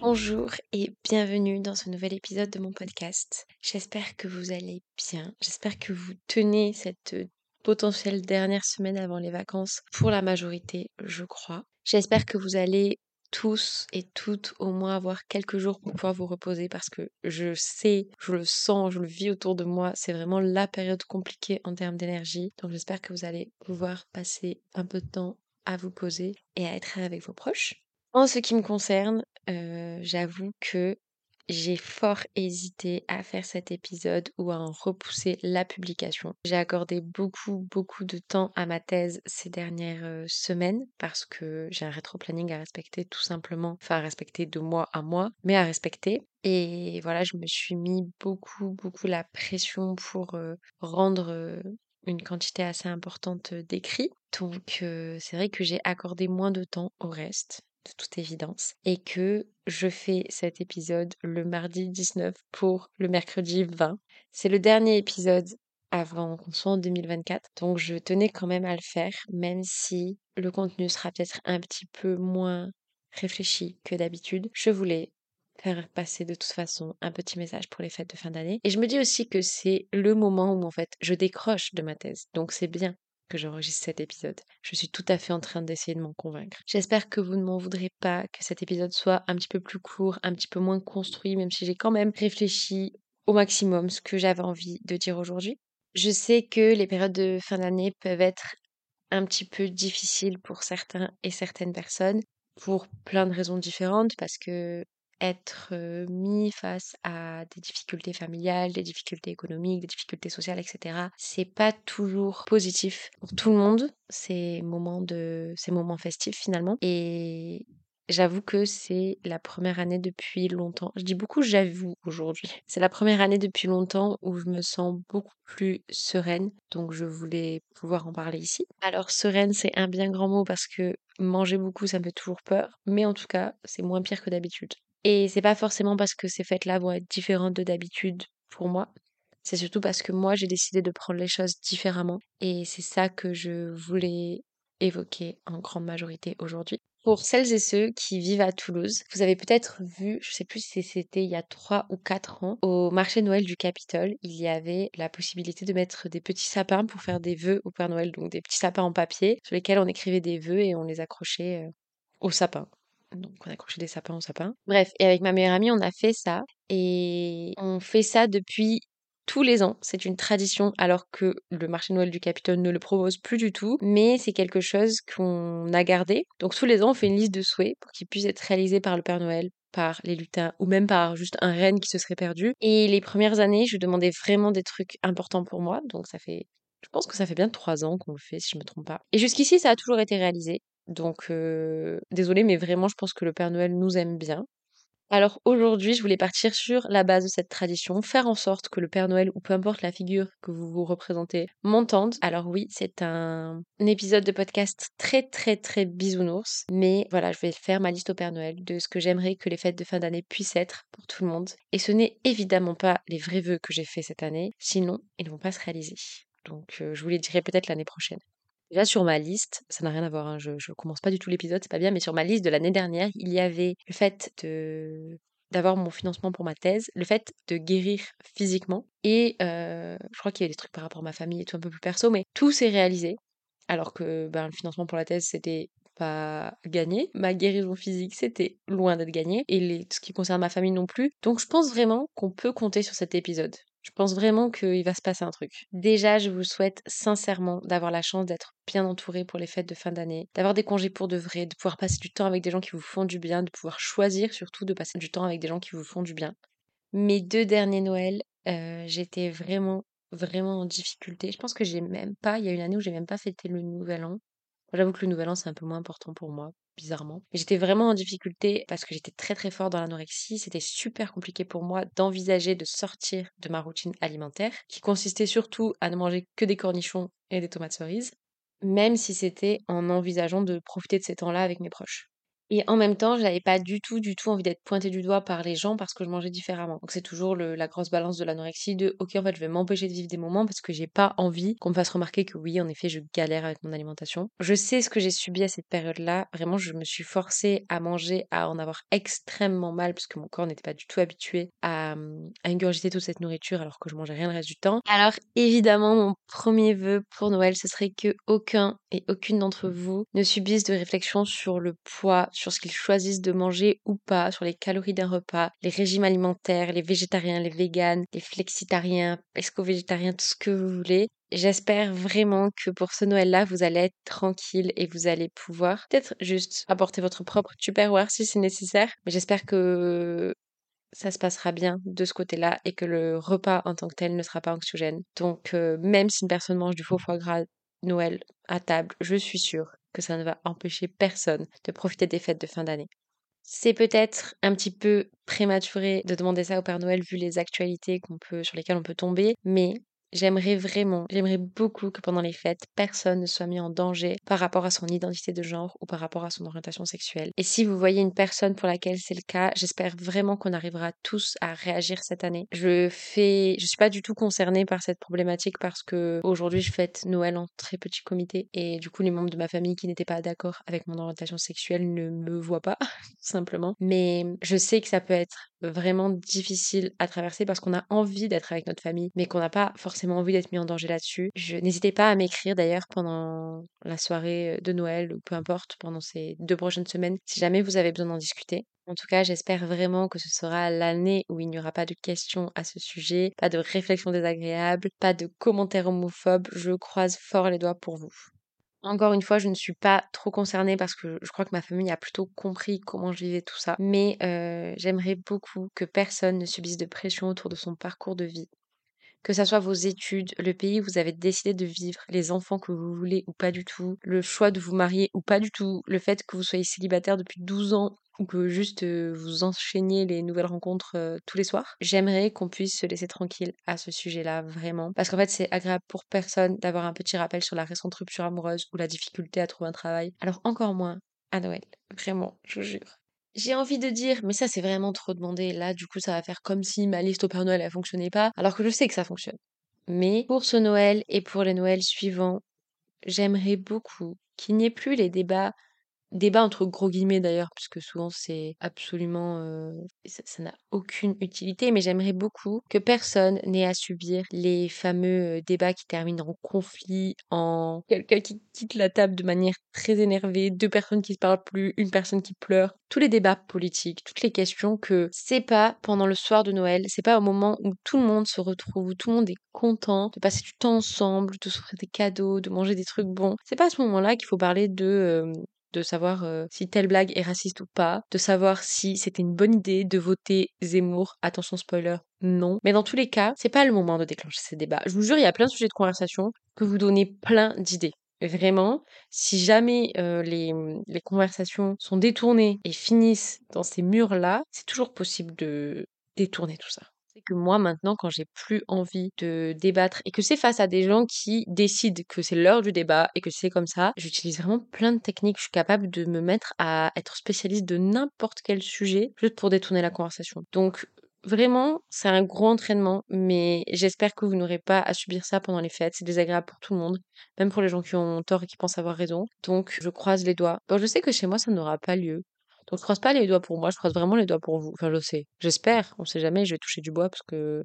Bonjour et bienvenue dans ce nouvel épisode de mon podcast. J'espère que vous allez bien, j'espère que vous tenez cette potentielle dernière semaine avant les vacances pour la majorité, je crois. J'espère que vous allez tous et toutes au moins avoir quelques jours pour pouvoir vous reposer parce que je sais, je le sens, je le vis autour de moi, c'est vraiment la période compliquée en termes d'énergie. Donc j'espère que vous allez pouvoir passer un peu de temps à vous poser et à être avec vos proches. En ce qui me concerne, j'avoue que j'ai fort hésité à faire cet épisode ou à en repousser la publication. J'ai accordé beaucoup de temps à ma thèse ces dernières semaines parce que j'ai un rétro-planning à respecter tout simplement, enfin à respecter de mois à mois, mais à respecter. Et voilà, je me suis mis beaucoup la pression pour rendre une quantité assez importante d'écrits. Donc c'est vrai que j'ai accordé moins de temps au reste, de toute évidence, et que je fais cet épisode le mardi 19 pour le mercredi 20. C'est le dernier épisode avant qu'on soit en 2024, donc je tenais quand même à le faire, même si le contenu sera peut-être un petit peu moins réfléchi que d'habitude. Je voulais faire passer de toute façon un petit message pour les fêtes de fin d'année, et je me dis aussi que c'est le moment où en fait je décroche de ma thèse, donc c'est bien que j'enregistre cet épisode. Je suis tout à fait en train d'essayer de m'en convaincre. J'espère que vous ne m'en voudrez pas, que cet épisode soit un petit peu plus court, un petit peu moins construit, même si j'ai quand même réfléchi au maximum ce que j'avais envie de dire aujourd'hui. Je sais que les périodes de fin d'année peuvent être un petit peu difficiles pour certains et certaines personnes, pour plein de raisons différentes, parce que être mis face à des difficultés familiales, des difficultés économiques, des difficultés sociales, etc. C'est pas toujours positif pour tout le monde, ces moments festifs finalement. Et j'avoue que c'est la première année depuis longtemps. Je dis beaucoup j'avoue aujourd'hui. C'est la première année depuis longtemps où je me sens beaucoup plus sereine. Donc je voulais pouvoir en parler ici. Alors sereine, c'est un bien grand mot parce que manger beaucoup, ça me fait toujours peur. Mais en tout cas, c'est moins pire que d'habitude. Et c'est pas forcément parce que ces fêtes-là vont être différentes de d'habitude pour moi. C'est surtout parce que moi, j'ai décidé de prendre les choses différemment. Et c'est ça que je voulais évoquer en grande majorité aujourd'hui. Pour celles et ceux qui vivent à Toulouse, vous avez peut-être vu, je sais plus si c'était il y a 3 ou 4 ans, au marché de Noël du Capitole, il y avait la possibilité de mettre des petits sapins pour faire des vœux au Père Noël, donc des petits sapins en papier sur lesquels on écrivait des vœux et on les accrochait au sapin. Donc on accrochait des sapins au sapin. Bref, et avec ma meilleure amie, on a fait ça et on fait ça depuis tous les ans. C'est une tradition alors que le marché de Noël du Capitole ne le propose plus du tout, mais c'est quelque chose qu'on a gardé. Donc tous les ans, on fait une liste de souhaits pour qu'ils puissent être réalisés par le Père Noël, par les lutins ou même par juste un renne qui se serait perdu. Et les premières années, je demandais vraiment des trucs importants pour moi. Donc je pense que ça fait bien 3 ans qu'on le fait si je me trompe pas. Et jusqu'ici, ça a toujours été réalisé. Donc désolée, mais vraiment, je pense que le Père Noël nous aime bien. Alors aujourd'hui, je voulais partir sur la base de cette tradition, faire en sorte que le Père Noël, ou peu importe la figure que vous vous représentez, m'entende. Alors oui, c'est un épisode de podcast très bisounours, mais voilà, je vais faire ma liste au Père Noël de ce que j'aimerais que les fêtes de fin d'année puissent être pour tout le monde. Et ce n'est évidemment pas les vrais vœux que j'ai faits cette année, sinon ils ne vont pas se réaliser. Donc je vous les dirai peut-être l'année prochaine. Déjà sur ma liste, ça n'a rien à voir, hein, je commence pas du tout l'épisode, c'est pas bien, mais sur ma liste de l'année dernière, il y avait le fait d'avoir mon financement pour ma thèse, le fait de guérir physiquement, et je crois qu'il y avait des trucs par rapport à ma famille et tout un peu plus perso, mais tout s'est réalisé, alors que le financement pour la thèse, c'était pas gagné, ma guérison physique, c'était loin d'être gagné, et ce qui concerne ma famille non plus, donc je pense vraiment qu'on peut compter sur cet épisode. Je pense vraiment qu'il va se passer un truc. Déjà, je vous souhaite sincèrement d'avoir la chance d'être bien entouré pour les fêtes de fin d'année, d'avoir des congés pour de vrai, de pouvoir passer du temps avec des gens qui vous font du bien, de pouvoir choisir surtout de passer du temps avec des gens qui vous font du bien. Mes 2 derniers Noëls, j'étais vraiment en difficulté. Je pense que il y a une année où j'ai même pas fêté le Nouvel An. J'avoue que le Nouvel An, c'est un peu moins important pour moi, bizarrement. Mais j'étais vraiment en difficulté parce que j'étais très fort dans l'anorexie. C'était super compliqué pour moi d'envisager de sortir de ma routine alimentaire, qui consistait surtout à ne manger que des cornichons et des tomates cerises, même si c'était en envisageant de profiter de ces temps-là avec mes proches. Et en même temps, je n'avais pas du tout envie d'être pointée du doigt par les gens parce que je mangeais différemment. Donc c'est toujours la grosse balance de l'anorexie de ok, en fait, je vais m'empêcher de vivre des moments parce que j'ai pas envie qu'on me fasse remarquer que oui, en effet, je galère avec mon alimentation. Je sais ce que j'ai subi à cette période-là. Vraiment, je me suis forcée à manger, à en avoir extrêmement mal parce que mon corps n'était pas du tout habitué à ingurgiter toute cette nourriture alors que je mangeais rien le reste du temps. Alors évidemment, mon premier vœu pour Noël, ce serait que aucun et aucune d'entre vous ne subissent de réflexion sur le poids, sur ce qu'ils choisissent de manger ou pas, sur les calories d'un repas, les régimes alimentaires, les végétariens, les véganes, les flexitariens, pesco-végétariens, tout ce que vous voulez. J'espère vraiment que pour ce Noël-là, vous allez être tranquille et vous allez pouvoir peut-être juste apporter votre propre Tupperware si c'est nécessaire. Mais j'espère que ça se passera bien de ce côté-là et que le repas en tant que tel ne sera pas anxiogène. Donc même si une personne mange du faux foie gras Noël à table, je suis sûre que ça ne va empêcher personne de profiter des fêtes de fin d'année. C'est peut-être un petit peu prématuré de demander ça au Père Noël vu les actualités sur lesquelles on peut tomber, mais j'aimerais beaucoup que pendant les fêtes, personne ne soit mis en danger par rapport à son identité de genre ou par rapport à son orientation sexuelle. Et si vous voyez une personne pour laquelle c'est le cas, j'espère vraiment qu'on arrivera tous à réagir cette année. Je suis pas du tout concernée par cette problématique parce que aujourd'hui je fête Noël en très petit comité et du coup les membres de ma famille qui n'étaient pas d'accord avec mon orientation sexuelle ne me voient pas, tout simplement. Mais je sais que ça peut être vraiment difficile à traverser parce qu'on a envie d'être avec notre famille, mais qu'on n'a pas forcément envie d'être mis en danger là-dessus. N'hésitez pas à m'écrire d'ailleurs pendant la soirée de Noël ou peu importe, pendant ces 2 prochaines semaines, si jamais vous avez besoin d'en discuter. En tout cas, j'espère vraiment que ce sera l'année où il n'y aura pas de questions à ce sujet, pas de réflexions désagréables, pas de commentaires homophobes. Je croise fort les doigts pour vous. Encore une fois, je ne suis pas trop concernée parce que je crois que ma famille a plutôt compris comment je vivais tout ça. Mais j'aimerais beaucoup que personne ne subisse de pression autour de son parcours de vie. Que ça soit vos études, le pays où vous avez décidé de vivre, les enfants que vous voulez ou pas du tout, le choix de vous marier ou pas du tout, le fait que vous soyez célibataire depuis 12 ans ou que juste vous enchaîniez les nouvelles rencontres tous les soirs. J'aimerais qu'on puisse se laisser tranquille à ce sujet-là, vraiment. Parce qu'en fait, c'est agréable pour personne d'avoir un petit rappel sur la récente rupture amoureuse ou la difficulté à trouver un travail. Alors encore moins à Noël. Vraiment, je vous jure. J'ai envie de dire, mais ça c'est vraiment trop demandé, là du coup ça va faire comme si ma liste au Père Noël elle fonctionnait pas, alors que je sais que ça fonctionne. Mais pour ce Noël et pour les Noëls suivants, j'aimerais beaucoup qu'il n'y ait plus les débats entre gros guillemets d'ailleurs, puisque souvent c'est absolument... ça n'a aucune utilité, mais j'aimerais beaucoup que personne n'ait à subir les fameux débats qui terminent en conflit, en quelqu'un qui quitte la table de manière très énervée, 2 personnes qui se parlent plus, une personne qui pleure, tous les débats politiques, toutes les questions que c'est pas pendant le soir de Noël, c'est pas au moment où tout le monde se retrouve, où tout le monde est content de passer du temps ensemble, de s'offrir des cadeaux, de manger des trucs bons. C'est pas à ce moment-là qu'il faut parler de savoir si telle blague est raciste ou pas, de savoir si c'était une bonne idée de voter Zemmour, attention spoiler, non. Mais dans tous les cas, c'est pas le moment de déclencher ces débats. Je vous jure, il y a plein de sujets de conversation que vous donnez plein d'idées. Vraiment, si jamais les conversations sont détournées et finissent dans ces murs-là, c'est toujours possible de détourner tout ça. Que moi maintenant quand j'ai plus envie de débattre et que c'est face à des gens qui décident que c'est l'heure du débat et que c'est comme ça, j'utilise vraiment plein de techniques, je suis capable de me mettre à être spécialiste de n'importe quel sujet juste pour détourner la conversation. Donc vraiment, c'est un gros entraînement, mais j'espère que vous n'aurez pas à subir ça pendant les fêtes. C'est désagréable pour tout le monde, même pour les gens qui ont tort et qui pensent avoir raison. Donc je croise les doigts. Bon, je sais que chez moi ça n'aura pas lieu. Donc je croise pas les doigts pour moi, je croise vraiment les doigts pour vous. Enfin, je sais. J'espère, on sait jamais, je vais toucher du bois parce que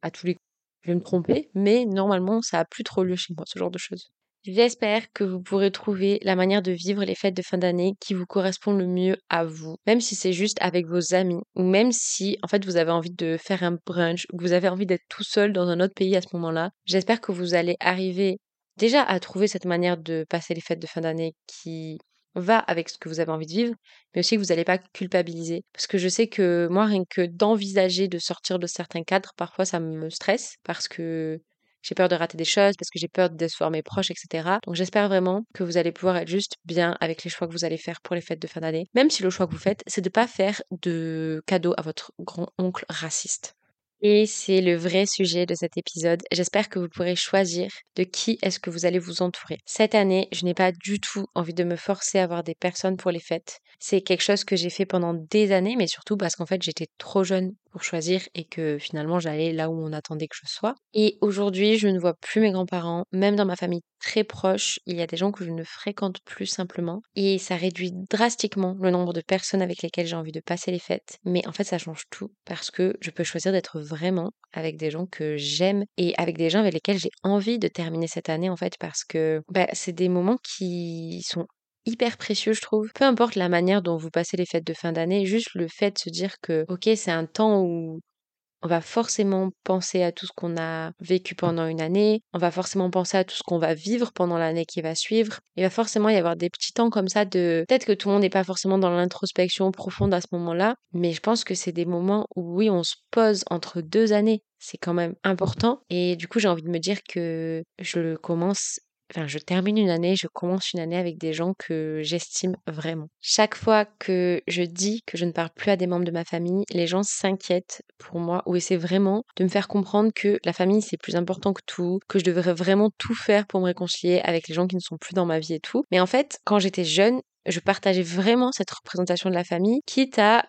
à tous les coups, je vais me tromper. Mais normalement, ça a plus trop lieu chez moi, ce genre de choses. J'espère que vous pourrez trouver la manière de vivre les fêtes de fin d'année qui vous correspond le mieux à vous. Même si c'est juste avec vos amis, ou même si, en fait, vous avez envie de faire un brunch, ou que vous avez envie d'être tout seul dans un autre pays à ce moment-là. J'espère que vous allez arriver déjà à trouver cette manière de passer les fêtes de fin d'année qui va avec ce que vous avez envie de vivre, mais aussi que vous n'allez pas culpabiliser. Parce que je sais que moi, rien que d'envisager de sortir de certains cadres, parfois ça me stresse, parce que j'ai peur de rater des choses, parce que j'ai peur de décevoir mes proches, etc. Donc j'espère vraiment que vous allez pouvoir être juste bien avec les choix que vous allez faire pour les fêtes de fin d'année, même si le choix que vous faites, c'est de ne pas faire de cadeau à votre grand-oncle raciste. Et c'est le vrai sujet de cet épisode. J'espère que vous pourrez choisir de qui est-ce que vous allez vous entourer. Cette année, je n'ai pas du tout envie de me forcer à avoir des personnes pour les fêtes. C'est quelque chose que j'ai fait pendant des années, mais surtout parce qu'en fait, j'étais trop jeune pour choisir et que finalement, j'allais là où on attendait que je sois. Et aujourd'hui, je ne vois plus mes grands-parents, même dans ma famille très proche, il y a des gens que je ne fréquente plus simplement et ça réduit drastiquement le nombre de personnes avec lesquelles j'ai envie de passer les fêtes. Mais en fait, ça change tout parce que je peux choisir d'être vraiment avec des gens que j'aime et avec des gens avec lesquels j'ai envie de terminer cette année en fait parce que c'est des moments qui sont hyper précieux je trouve. Peu importe la manière dont vous passez les fêtes de fin d'année, juste le fait de se dire que ok, c'est un temps où on va forcément penser à tout ce qu'on a vécu pendant une année, on va forcément penser à tout ce qu'on va vivre pendant l'année qui va suivre. Il va forcément y avoir des petits temps comme ça de... Peut-être que tout le monde n'est pas forcément dans l'introspection profonde à ce moment-là, mais je pense que c'est des moments où oui, on se pose entre deux années. C'est quand même important. Et du coup, j'ai envie de me dire que je termine une année, je commence une année avec des gens que j'estime vraiment. Chaque fois que je dis que je ne parle plus à des membres de ma famille, les gens s'inquiètent pour moi ou essaient vraiment de me faire comprendre que la famille c'est plus important que tout, que je devrais vraiment tout faire pour me réconcilier avec les gens qui ne sont plus dans ma vie et tout. Mais en fait, quand j'étais jeune, je partageais vraiment cette représentation de la famille, quitte à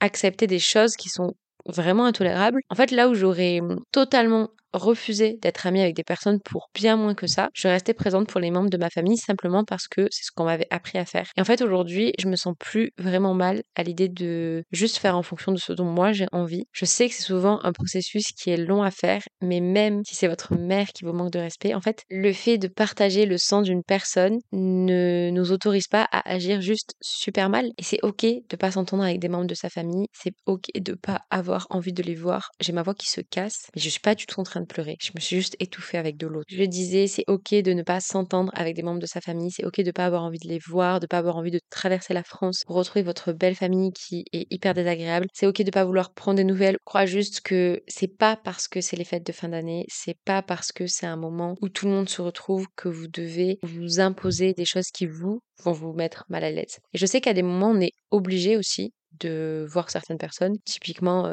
accepter des choses qui sont vraiment intolérable. En fait, là où j'aurais totalement refusé d'être amie avec des personnes pour bien moins que ça, je restais présente pour les membres de ma famille simplement parce que c'est ce qu'on m'avait appris à faire. Et en fait, aujourd'hui, je me sens plus vraiment mal à l'idée de juste faire en fonction de ce dont moi j'ai envie. Je sais que c'est souvent un processus qui est long à faire, mais même si c'est votre mère qui vous manque de respect, en fait, le fait de partager le sang d'une personne ne nous autorise pas à agir juste super mal. Et c'est ok de pas s'entendre avec des membres de sa famille, c'est ok de pas avoir envie de les voir. J'ai ma voix qui se casse, mais je suis pas du tout en train de pleurer. Je me suis juste étouffée avec de l'eau. Je disais, c'est ok de ne pas s'entendre avec des membres de sa famille, c'est ok de pas avoir envie de les voir, de pas avoir envie de traverser la France pour retrouver votre belle famille qui est hyper désagréable. C'est ok de pas vouloir prendre des nouvelles. Je crois juste que c'est pas parce que c'est les fêtes de fin d'année, c'est pas parce que c'est un moment où tout le monde se retrouve que vous devez vous imposer des choses qui vous vont vous mettre mal à l'aise. Et je sais qu'à des moments, on est obligé aussi de voir certaines personnes. Typiquement,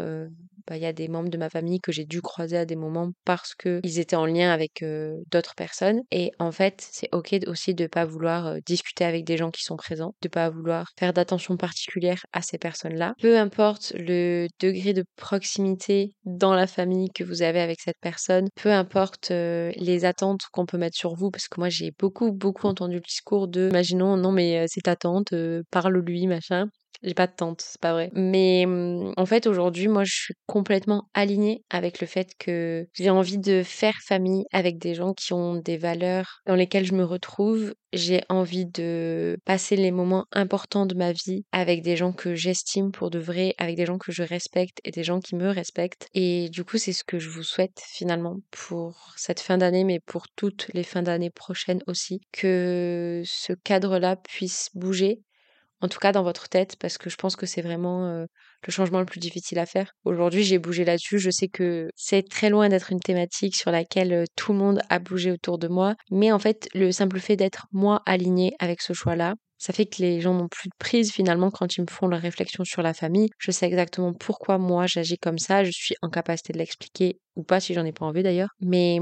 y a des membres de ma famille que j'ai dû croiser à des moments parce qu'ils étaient en lien avec d'autres personnes. Et en fait, c'est ok aussi de ne pas vouloir discuter avec des gens qui sont présents, de ne pas vouloir faire d'attention particulière à ces personnes-là. Peu importe le degré de proximité dans la famille que vous avez avec cette personne, peu importe les attentes qu'on peut mettre sur vous, parce que moi j'ai beaucoup entendu le discours de « imaginons, non mais c'est ta tante, parle-lui, machin ». J'ai pas de tante, c'est pas vrai. Mais en fait, aujourd'hui, moi, je suis complètement alignée avec le fait que j'ai envie de faire famille avec des gens qui ont des valeurs dans lesquelles je me retrouve. J'ai envie de passer les moments importants de ma vie avec des gens que j'estime pour de vrai, avec des gens que je respecte et des gens qui me respectent. Et du coup, c'est ce que je vous souhaite finalement pour cette fin d'année, mais pour toutes les fins d'année prochaines aussi, que ce cadre-là puisse bouger. En tout cas dans votre tête, parce que je pense que c'est vraiment le changement le plus difficile à faire. Aujourd'hui, j'ai bougé là-dessus. Je sais que c'est très loin d'être une thématique sur laquelle tout le monde a bougé autour de moi. Mais en fait, le simple fait d'être moi alignée avec ce choix-là, ça fait que les gens n'ont plus de prise finalement quand ils me font leur réflexion sur la famille. Je sais exactement pourquoi moi j'agis comme ça, je suis en capacité de l'expliquer ou pas si j'en ai pas envie d'ailleurs. Mais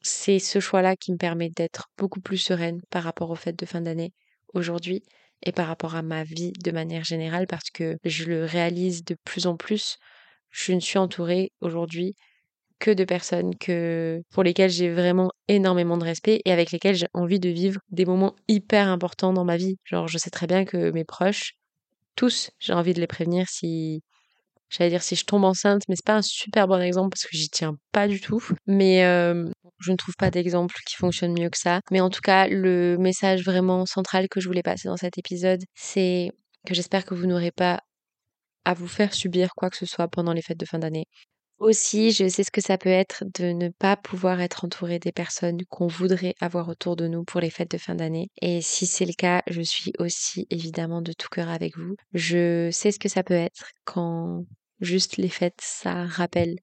c'est ce choix-là qui me permet d'être beaucoup plus sereine par rapport aux fêtes de fin d'année aujourd'hui. Et par rapport à ma vie de manière générale, parce que je le réalise de plus en plus, je ne suis entourée aujourd'hui que de personnes pour lesquelles j'ai vraiment énormément de respect et avec lesquelles j'ai envie de vivre des moments hyper importants dans ma vie. Genre, je sais très bien que mes proches, tous, j'ai envie de les prévenir si je tombe enceinte, mais c'est pas un super bon exemple parce que j'y tiens pas du tout. Mais je ne trouve pas d'exemple qui fonctionne mieux que ça. Mais en tout cas, le message vraiment central que je voulais passer dans cet épisode, c'est que j'espère que vous n'aurez pas à vous faire subir quoi que ce soit pendant les fêtes de fin d'année. Aussi, je sais ce que ça peut être de ne pas pouvoir être entouré des personnes qu'on voudrait avoir autour de nous pour les fêtes de fin d'année. Et si c'est le cas, je suis aussi évidemment de tout cœur avec vous. Je sais ce que ça peut être quand juste les fêtes, ça rappelle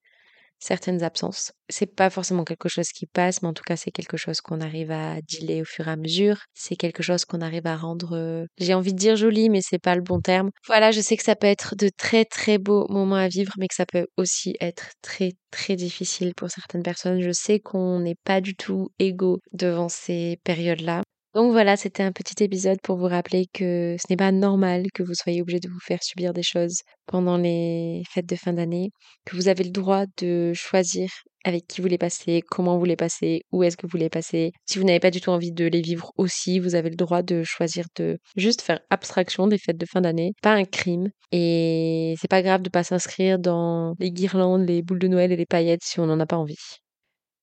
certaines absences. C'est pas forcément quelque chose qui passe, mais en tout cas c'est quelque chose qu'on arrive à dealer au fur et à mesure. C'est quelque chose qu'on arrive à rendre, j'ai envie de dire joli, mais c'est pas le bon terme. Voilà, je sais que ça peut être de très très beaux moments à vivre, mais que ça peut aussi être très très difficile pour certaines personnes. Je sais qu'on n'est pas du tout égaux devant ces périodes-là. Donc voilà, c'était un petit épisode pour vous rappeler que ce n'est pas normal que vous soyez obligé de vous faire subir des choses pendant les fêtes de fin d'année, que vous avez le droit de choisir avec qui vous les passez, comment vous les passez, où est-ce que vous les passez. Si vous n'avez pas du tout envie de les vivre aussi, vous avez le droit de choisir de juste faire abstraction des fêtes de fin d'année. Pas un crime. Et c'est pas grave de pas s'inscrire dans les guirlandes, les boules de Noël et les paillettes si on n'en a pas envie.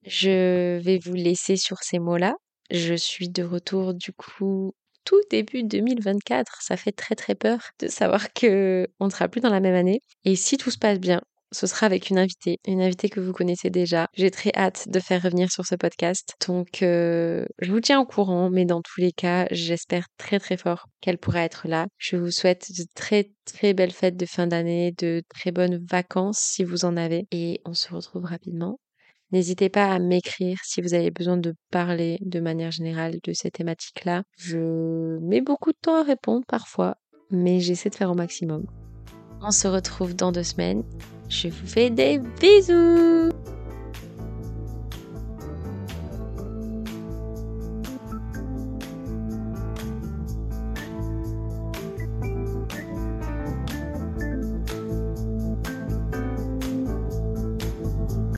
Je vais vous laisser sur ces mots-là. Je suis de retour du coup tout début 2024, ça fait très très peur de savoir qu'on ne sera plus dans la même année. Et si tout se passe bien, ce sera avec une invitée que vous connaissez déjà. J'ai très hâte de faire revenir sur ce podcast, donc je vous tiens au courant, mais dans tous les cas, j'espère très très fort qu'elle pourra être là. Je vous souhaite de très très belles fêtes de fin d'année, de très bonnes vacances si vous en avez, et on se retrouve rapidement. N'hésitez pas à m'écrire si vous avez besoin de parler de manière générale de ces thématiques-là. Je mets beaucoup de temps à répondre parfois, mais j'essaie de faire au maximum. On se retrouve dans 2 semaines. Je vous fais des bisous!